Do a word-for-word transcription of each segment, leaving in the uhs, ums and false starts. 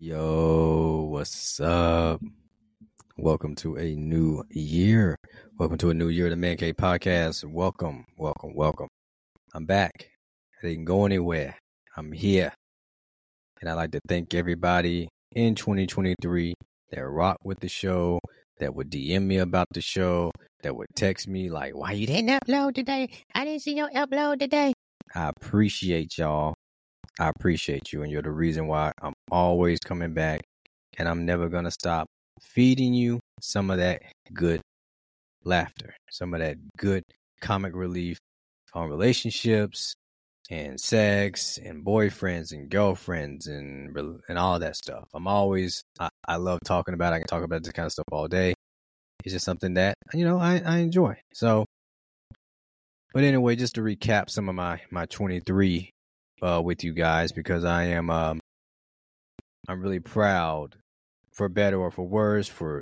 Yo, what's up? Welcome to a new year. Welcome to a new year of the Man Cave podcast. Welcome, welcome, welcome. I'm back. I didn't go anywhere. I'm here. And I'd like to thank everybody in twenty twenty-three that rocked with the show, that would D M me about the show, that would text me like, why you didn't upload today? I didn't see your upload today. I appreciate y'all. I appreciate you, and you're the reason why I'm always coming back, and I'm never going to stop feeding you some of that good laughter, some of that good comic relief on relationships and sex and boyfriends and girlfriends and and all that stuff. I'm always, I, I love talking about it. I can talk about this kind of stuff all day. It's just something that, you know, I, I enjoy. So, but anyway, just to recap some of my, my twenty-three uh, with you guys, because I am, um, I'm really proud, for better or for worse, for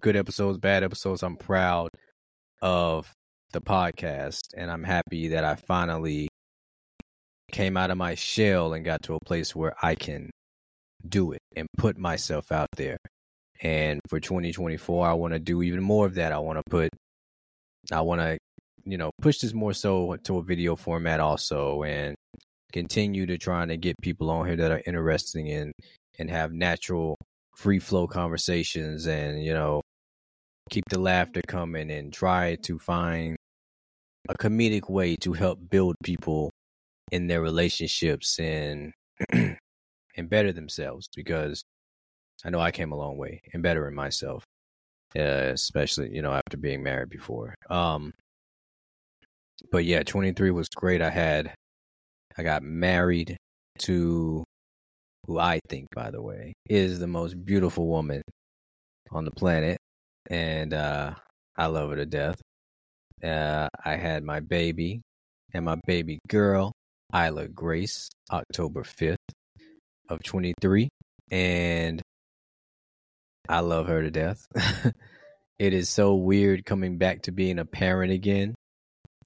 good episodes, bad episodes. I'm proud of the podcast, and I'm happy that I finally came out of my shell and got to a place where I can do it and put myself out there. And for twenty twenty-four, I want to do even more of that. I want to put, I want to, you know, push this more so to a video format also, and continue to trying to get people on here that are interesting in and have natural free flow conversations, and, you know, keep the laughter coming and try to find a comedic way to help build people in their relationships and and better themselves, because I know I came a long way and bettering myself, uh, especially, you know, after being married before. Um, but yeah, twenty-three was great. I had, I got married to who I think, by the way, is the most beautiful woman on the planet. And uh, I love her to death. Uh, I had my baby and my baby girl, Isla Grace, October fifth of twenty-three. And I love her to death. It is so weird coming back to being a parent again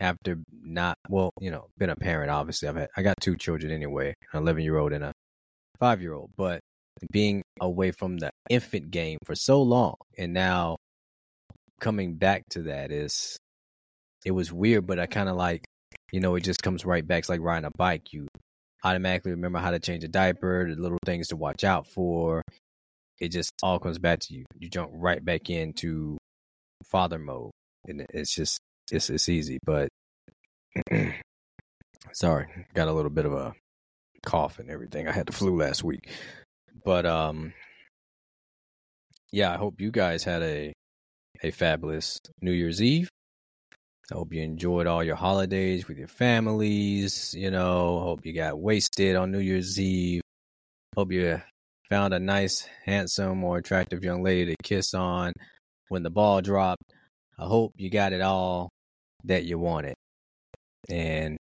after not, well, you know, been a parent, obviously. I've had, I got two children anyway, an eleven-year-old and a five-year-old, but being away from the infant game for so long and now coming back to that is, it was weird, but I kind of like, you know, it just comes right back. It's like riding a bike. You automatically remember how to change a diaper, the little things to watch out for. It just all comes back to you. You jump right back into father mode, and it's just, it's, it's easy, but sorry, got a little bit of a cough and everything. I had the flu last week, but um yeah, I hope you guys had a a fabulous New Year's Eve. I hope you enjoyed all your holidays with your families. You know, hope you got wasted on New Year's Eve. Hope you found a nice, handsome, or attractive young lady to kiss on when the ball dropped. I hope you got it all that you wanted, and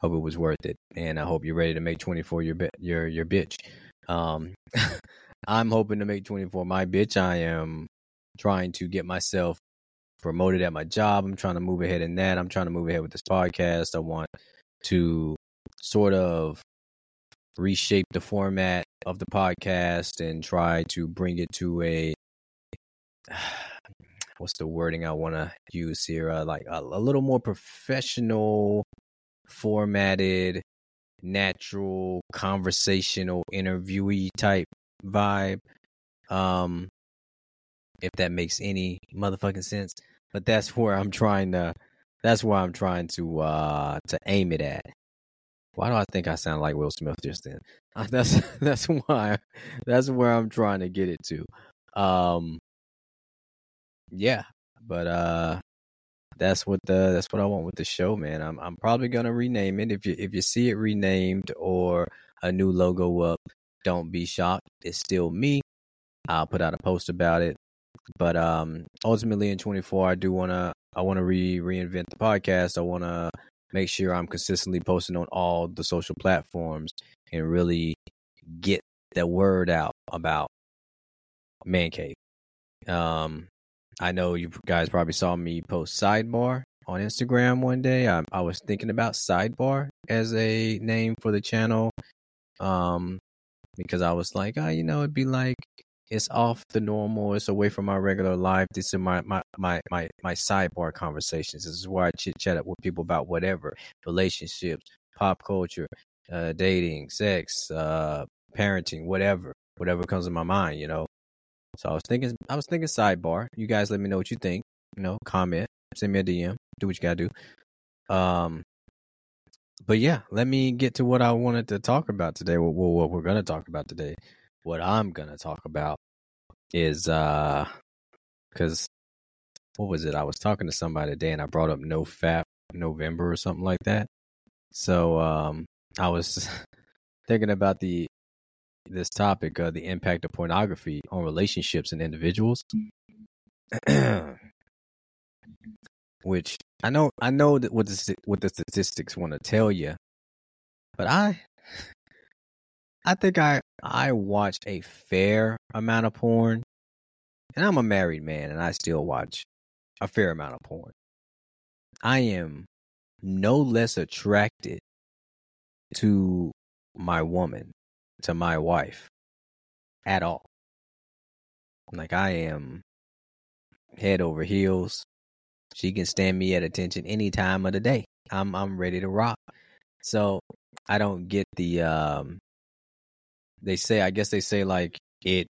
hope it was worth it. And I hope you're ready to make twenty-four your your your bitch. Um, I'm hoping to make twenty-four my bitch. I am trying to get myself promoted at my job. I'm trying to move ahead in that. I'm trying to move ahead with this podcast. I want to sort of reshape the format of the podcast and try to bring it to a, what's the wording I want to use here? Uh, like a, a little more professional, formatted, natural, conversational, interviewee type vibe. Um, if that makes any motherfucking sense. But that's where I'm trying to, that's where I'm trying to, uh, to aim it at. Why do I think I sound like Will Smith just then? Uh, that's, that's why, that's where I'm trying to get it to. Um, yeah, but, uh, that's what the, that's what I want with the show, man. I'm, I'm probably going to rename it. If you, if you see it renamed or a new logo up, don't be shocked. It's still me. I'll put out a post about it. But um, ultimately in twenty-four, I do want to, I want to re reinvent the podcast. I want to make sure I'm consistently posting on all the social platforms and really get the word out about Man Cave. Um, I know you guys probably saw me post Sidebar on Instagram one day. I, I was thinking about Sidebar as a name for the channel. Um, because I was like, oh, you know, it'd be like, it's off the normal. It's away from my regular life. This is my my my my, my sidebar conversations. This is where I chit chat with people about whatever, relationships, pop culture, uh, dating, sex, uh, parenting, whatever, whatever comes to my mind, you know. So I was thinking, I was thinking sidebar. You guys, let me know what you think. You know, comment, send me a D M, do what you gotta do. Um, but yeah, let me get to what I wanted to talk about today. What what, what we're gonna talk about today. What I'm going to talk about is, uh, because what was it? I was talking to somebody today and I brought up NoFap November or something like that. So, um, I was thinking about the, this topic, uh, the impact of pornography on relationships and individuals, which I know, I know that what the, what the statistics want to tell you, but I, I think I, I watch a fair amount of porn, and I'm a married man, and I still watch a fair amount of porn. I am no less attracted to my woman, to my wife, at all. Like, I am head over heels. She can stand me at attention any time of the day. I'm I'm ready to rock. So I don't get the um. They say, I guess they say like it,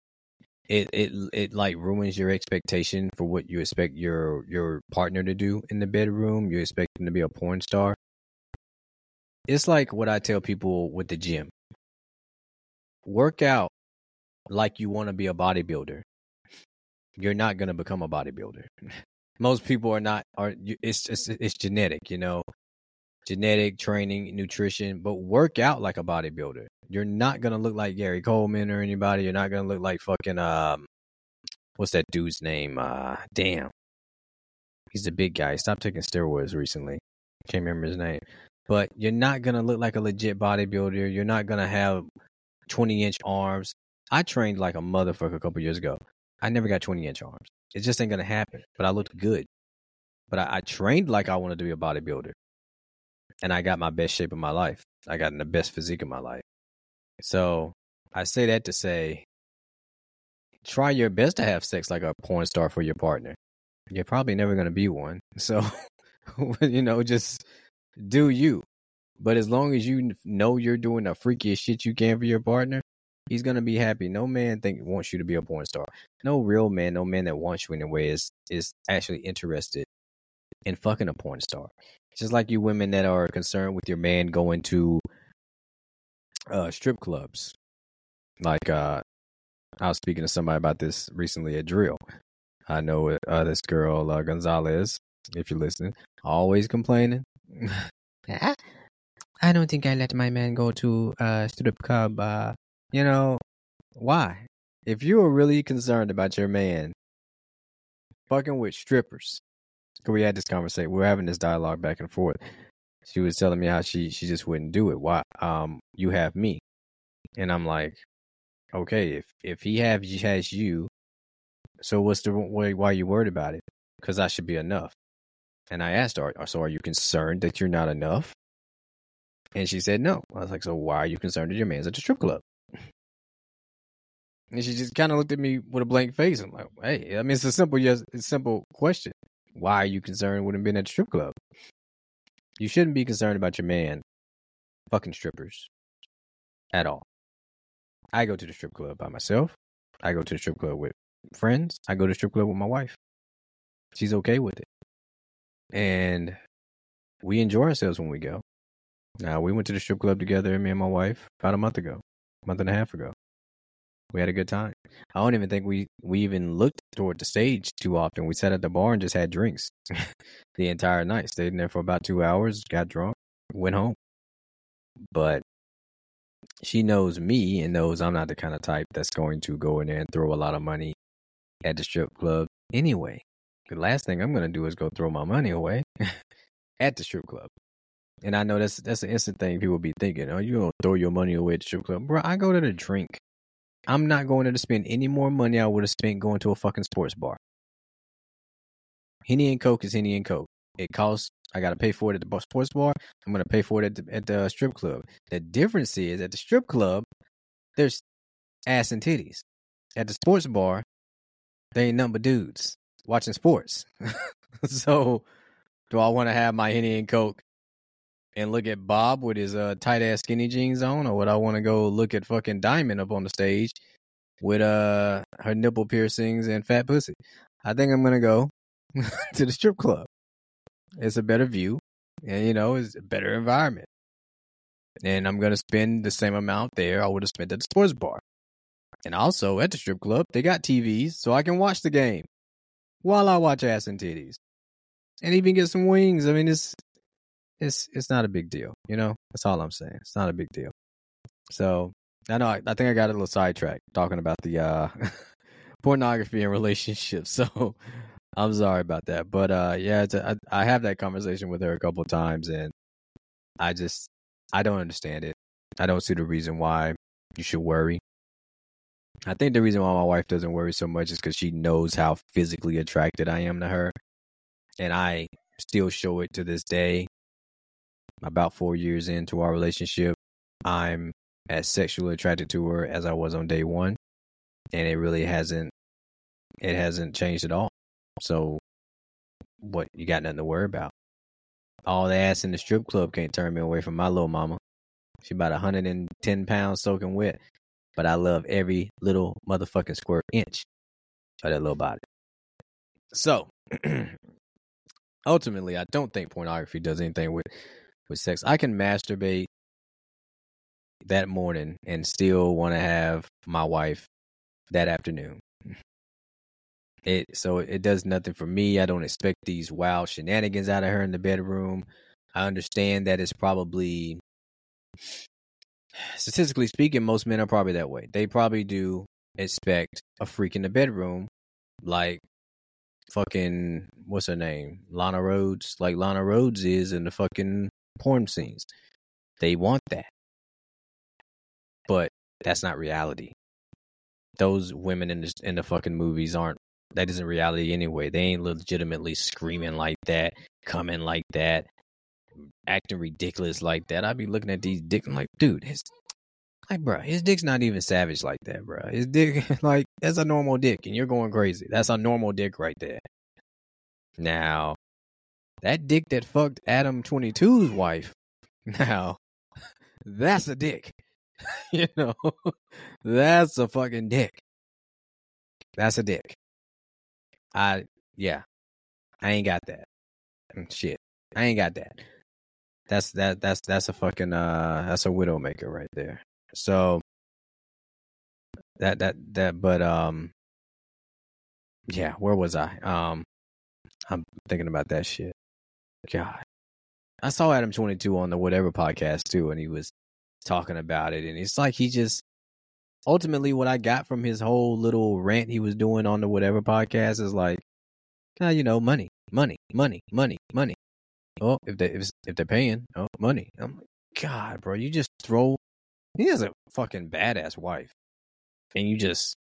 it, it, it like ruins your expectation for what you expect your, your partner to do in the bedroom. You expect them to be a porn star. It's like what I tell people with the gym. Work out like you want to be a bodybuilder. You're not going to become a bodybuilder. Most people are not, are, it's, it's, it's genetic, you know, genetic training, nutrition, but work out like a bodybuilder. You're not going to look like Gary Coleman or anybody. You're not going to look like fucking, um, what's that dude's name? Uh, damn. He's a big guy. He stopped taking steroids recently. Can't remember his name. But you're not going to look like a legit bodybuilder. You're not going to have twenty-inch arms. I trained like a motherfucker a couple years ago. I never got twenty-inch arms. It just ain't going to happen. But I looked good. But I, I trained like I wanted to be a bodybuilder. And I got my best shape of my life. I got in the best physique of my life. So I say that to say, try your best to have sex like a porn star for your partner. You're probably never going to be one. So, you know, just do you. But as long as you know you're doing the freakiest shit you can for your partner, he's going to be happy. No man think wants you to be a porn star. No real man, no man that wants you in a way is, is actually interested in fucking a porn star. Just like you women that are concerned with your man going to Uh, strip clubs. Like, uh, I was speaking to somebody about this recently at Drill. I know uh, this girl, uh, Gonzalez, if you're listening, always complaining. I don't think I let my man go to uh, strip club. Uh, you know, why? If you are really concerned about your man fucking with strippers, we had this conversation, we we're having this dialogue back and forth. She was telling me how she, she just wouldn't do it. Why? Um, you have me. And I'm like, okay, if, if he have, has you, so what's the way, why are you worried about it? Because I should be enough. And I asked her, so are you concerned that you're not enough? And she said, no. I was like, so why are you concerned that your man's at the strip club? And she just kind of looked at me with a blank face. I'm like, hey, I mean, it's a simple, yes, it's a simple question. Why are you concerned with him being at the strip club? You shouldn't be concerned about your man fucking strippers at all. I go to the strip club by myself. I go to the strip club with friends. I go to the strip club with my wife. She's okay with it. And we enjoy ourselves when we go. Now, we went to the strip club together, me and my wife, about a month ago, a month and a half ago. We had a good time. I don't even think we, we even looked toward the stage too often. We sat at the bar and just had drinks the entire night. Stayed in there for about two hours, got drunk, went home. But she knows me and knows I'm not the kind of type that's going to go in there and throw a lot of money at the strip club anyway. The last thing I'm going to do is go throw my money away at the strip club. And I know that's that's an instant thing people be thinking. Oh, you're going to throw your money away at the strip club. Bro, I go to the drink. I'm not going there to spend any more money I would have spent going to a fucking sports bar. Henny and Coke is Henny and Coke. It costs, I got to pay for it at the sports bar. I'm going to pay for it at the, at the strip club. The difference is at the strip club, there's ass and titties. At the sports bar, they ain't nothing but dudes watching sports. So, do I want to have my Henny and Coke and look at Bob with his uh, tight-ass skinny jeans on? Or would I want to go look at fucking Diamond up on the stage with uh her nipple piercings and fat pussy? I think I'm going to go to the strip club. It's a better view. And, you know, it's a better environment. And I'm going to spend the same amount there I would have spent at the sports bar. And also, at the strip club, they got T Vs, so I can watch the game while I watch ass and titties. And even get some wings. I mean, it's it's it's not a big deal, you know? That's all I'm saying. It's not a big deal. So, I know, I, I think I got a little sidetracked talking about the uh, pornography and relationships, so I'm sorry about that. But, uh, yeah, it's a, I, I have that conversation with her a couple of times, and I just... I don't understand it. I don't see the reason why you should worry. I think the reason why my wife doesn't worry so much is because she knows how physically attracted I am to her. And I still show it to this day. About four years into our relationship, I'm as sexually attracted to her as I was on day one. And it really hasn't, it hasn't changed at all. So what, you got nothing to worry about. All the ass in the strip club can't turn me away from my little mama. She about one hundred ten pounds soaking wet. But I love every little motherfucking square inch of that little body. So, ultimately, I don't think pornography does anything with, with sex. I can masturbate that morning and still want to have my wife that afternoon. It so it does nothing for me. I don't expect these wild shenanigans out of her in the bedroom. I understand that it's probably, statistically speaking, most men are probably that way. They probably do expect a freak in the bedroom, like fucking what's her name, Lana Rhodes, like Lana Rhodes is in the fucking porn scenes. They want that, but that's not reality. Those women in the in the fucking movies aren't. That isn't reality anyway. They ain't legitimately screaming like that, coming like that, acting ridiculous like that. I'd be looking at these dicks and like, dude, his, like, bro, his dick's not even savage like that, bro. His dick, like, that's a normal dick, and you're going crazy. That's a normal dick right there. Now, that dick that fucked Adam twenty-two's wife, now, that's a dick. You know, that's a fucking dick. That's a dick. I, yeah, I ain't got that. Shit, I ain't got that. That's, that, that's, that's a fucking, uh, that's a widowmaker right there. So, that, that, that, but, um, yeah, where was I? Um, I'm thinking about that shit. God. I saw Adam twenty-two on the whatever podcast too, and he was talking about it, and it's like he just, ultimately, what I got from his whole little rant he was doing on the whatever podcast is like, ah, you know, money, money, money, money, money. Oh, if they if, if they're paying, oh, money. I'm like, God, bro, you just throw. He has a fucking badass wife, and you just,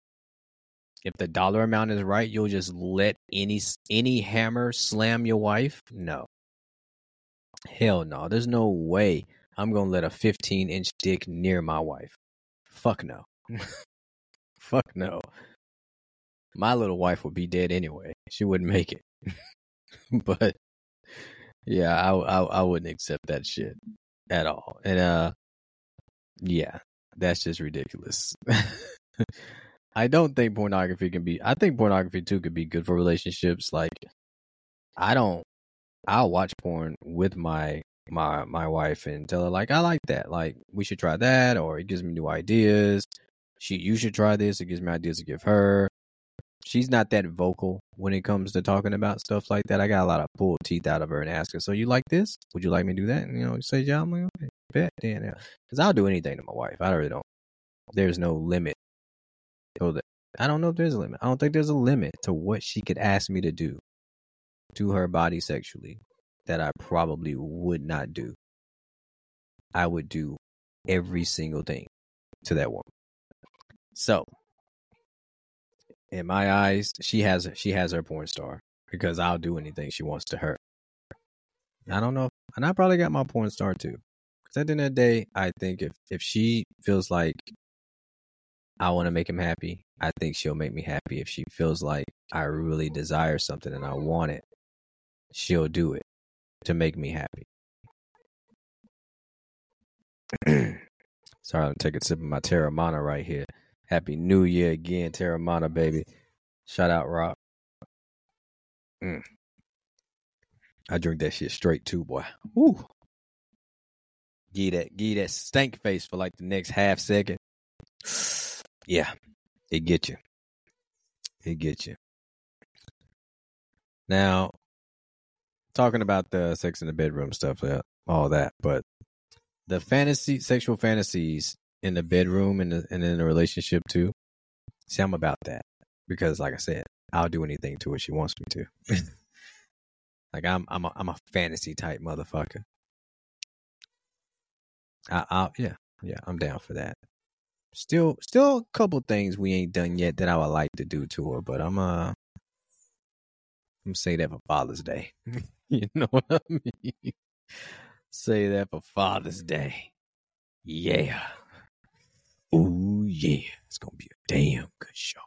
if the dollar amount is right, you'll just let any any hammer slam your wife. No, hell no. There's no way I'm gonna let a fifteen inch dick near my wife. Fuck no. Fuck no. My little wife would be dead anyway. She wouldn't make it. But yeah, I, I I wouldn't accept that shit at all. And uh yeah, that's just ridiculous. I don't think pornography can be I think pornography too could be good for relationships. Like I don't I'll watch porn with my my my wife and tell her like I like that. Like we should try that, or it gives me new ideas. She, you should try this. It gives me ideas to give her. She's not that vocal when it comes to talking about stuff like that. I got a lot of pulled teeth out of her and ask her, so you like this? Would you like me to do that? And, you know, say, yeah, I'm like, okay, bet. Damn, yeah. Because I'll do anything to my wife. I really don't. There's no limit. I don't know if there's a limit. I don't think there's a limit to what she could ask me to do to her body sexually that I probably would not do. I would do every single thing to that woman. So, in my eyes, she has she has her porn star because I'll do anything she wants to her. I don't know, and I probably got my porn star too. Because at the end of the day, I think if, if she feels like I want to make him happy. I think she'll make me happy. If she feels like I really desire something and I want it, she'll do it to make me happy. Sorry, I'm taking a sip of my Terra Mana right here. Happy New Year again, Terra Mana, baby. Shout out, Rob. Mm. I drink that shit straight too, boy. Woo. Give that, give that stank face for like the next half second. Yeah, it get you. It get you. Now, talking about the sex in the bedroom stuff, all that, but the fantasy, sexual fantasies in the bedroom and, the, and in the relationship too. See, I'm about that because, like I said, I'll do anything to her she wants me to. Like I'm, I'm a, I'm a fantasy type motherfucker. I, I, yeah, yeah, I'm down for that. Still, still a couple things we ain't done yet that I would like to do to her, but I'm uh, I'm say that for Father's Day. You know what I mean? Say that for Father's Day. Yeah. Ooh yeah, it's gonna be a damn good show.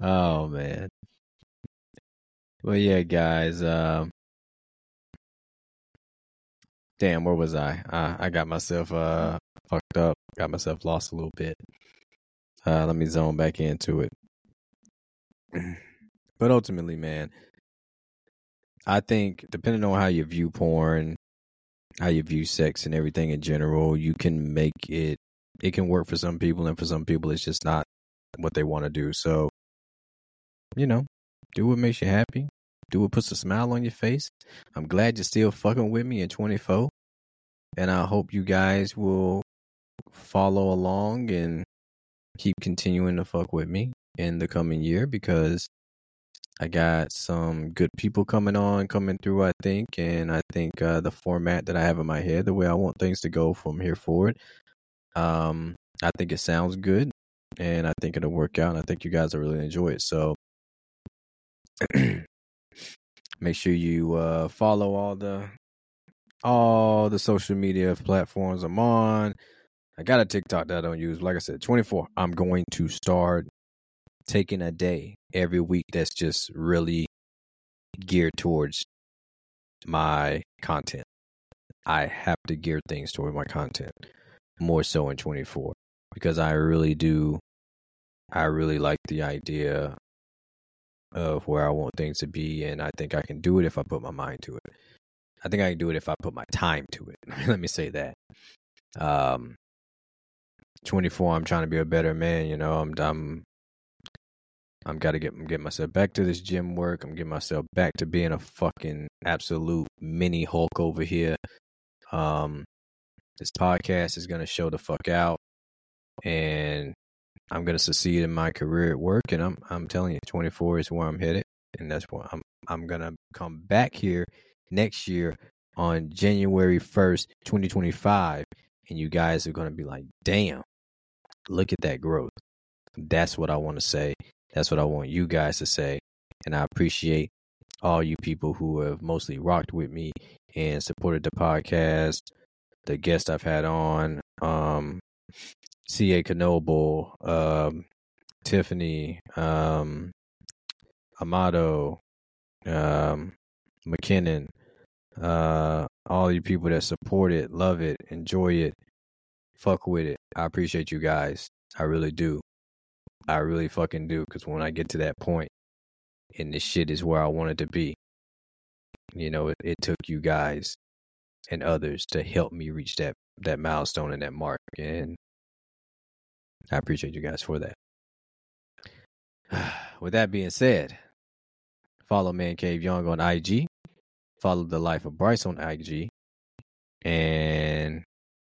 Oh man. Well, yeah, guys. Um. Damn, where was I? Uh, I got myself uh fucked up. Got myself lost a little bit. Uh, let me zone back into it. But ultimately, man, I think depending on how you view porn, how you view sex and everything in general, you can make it. It can work for some people, and for some people, it's just not what they want to do. So, you know, do what makes you happy. Do what puts a smile on your face. I'm glad you're still fucking with me in twenty-four. And I hope you guys will follow along and keep continuing to fuck with me in the coming year because I got some good people coming on, coming through, I think. And I think uh, the format that I have in my head, the way I want things to go from here forward, um, I think it sounds good. And I think it'll work out. And I think you guys will really enjoy it. So... Make sure you uh, follow all the all the social media platforms I'm on. I got a TikTok that I don't use. Like I said, twenty-four. I'm going to start taking a day every week that's just really geared towards my content. I have to gear things toward my content more so in twenty-four because I really do. I really like the idea of where I want things to be, and I think I can do it if I put my mind to it. I think I can do it if I put my time to it. Let me say that. Um, twenty-four, I'm trying to be a better man, you know. I'm I'm I'm gotta get get myself back to this gym work. I'm getting myself back to being a fucking absolute mini Hulk over here. Um, this podcast is gonna show the fuck out, and I'm gonna succeed in my career at work, and I'm I'm telling you, twenty-four is where I'm headed, and that's where I'm I'm gonna come back here next year on January first, twenty twenty-five, and you guys are gonna be like, "Damn, look at that growth." That's what I want to say. That's what I want you guys to say, and I appreciate all you people who have mostly rocked with me and supported the podcast, the guests I've had on. Um, C A. Knoble, um, Tiffany, um, Amato, um, McKinnon, uh, all you people that support it, love it, enjoy it, fuck with it. I appreciate you guys. I really do. I really fucking do. Because when I get to that point, and this shit is where I want it to be, you know, it, it took you guys and others to help me reach that that milestone and that mark, and I appreciate you guys for that. With that being said, follow Man Cave Young on I G. Follow The Life of Bryce on I G. And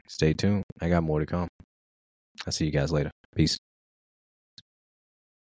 stay tuned. I got more to come. I'll see you guys later. Peace.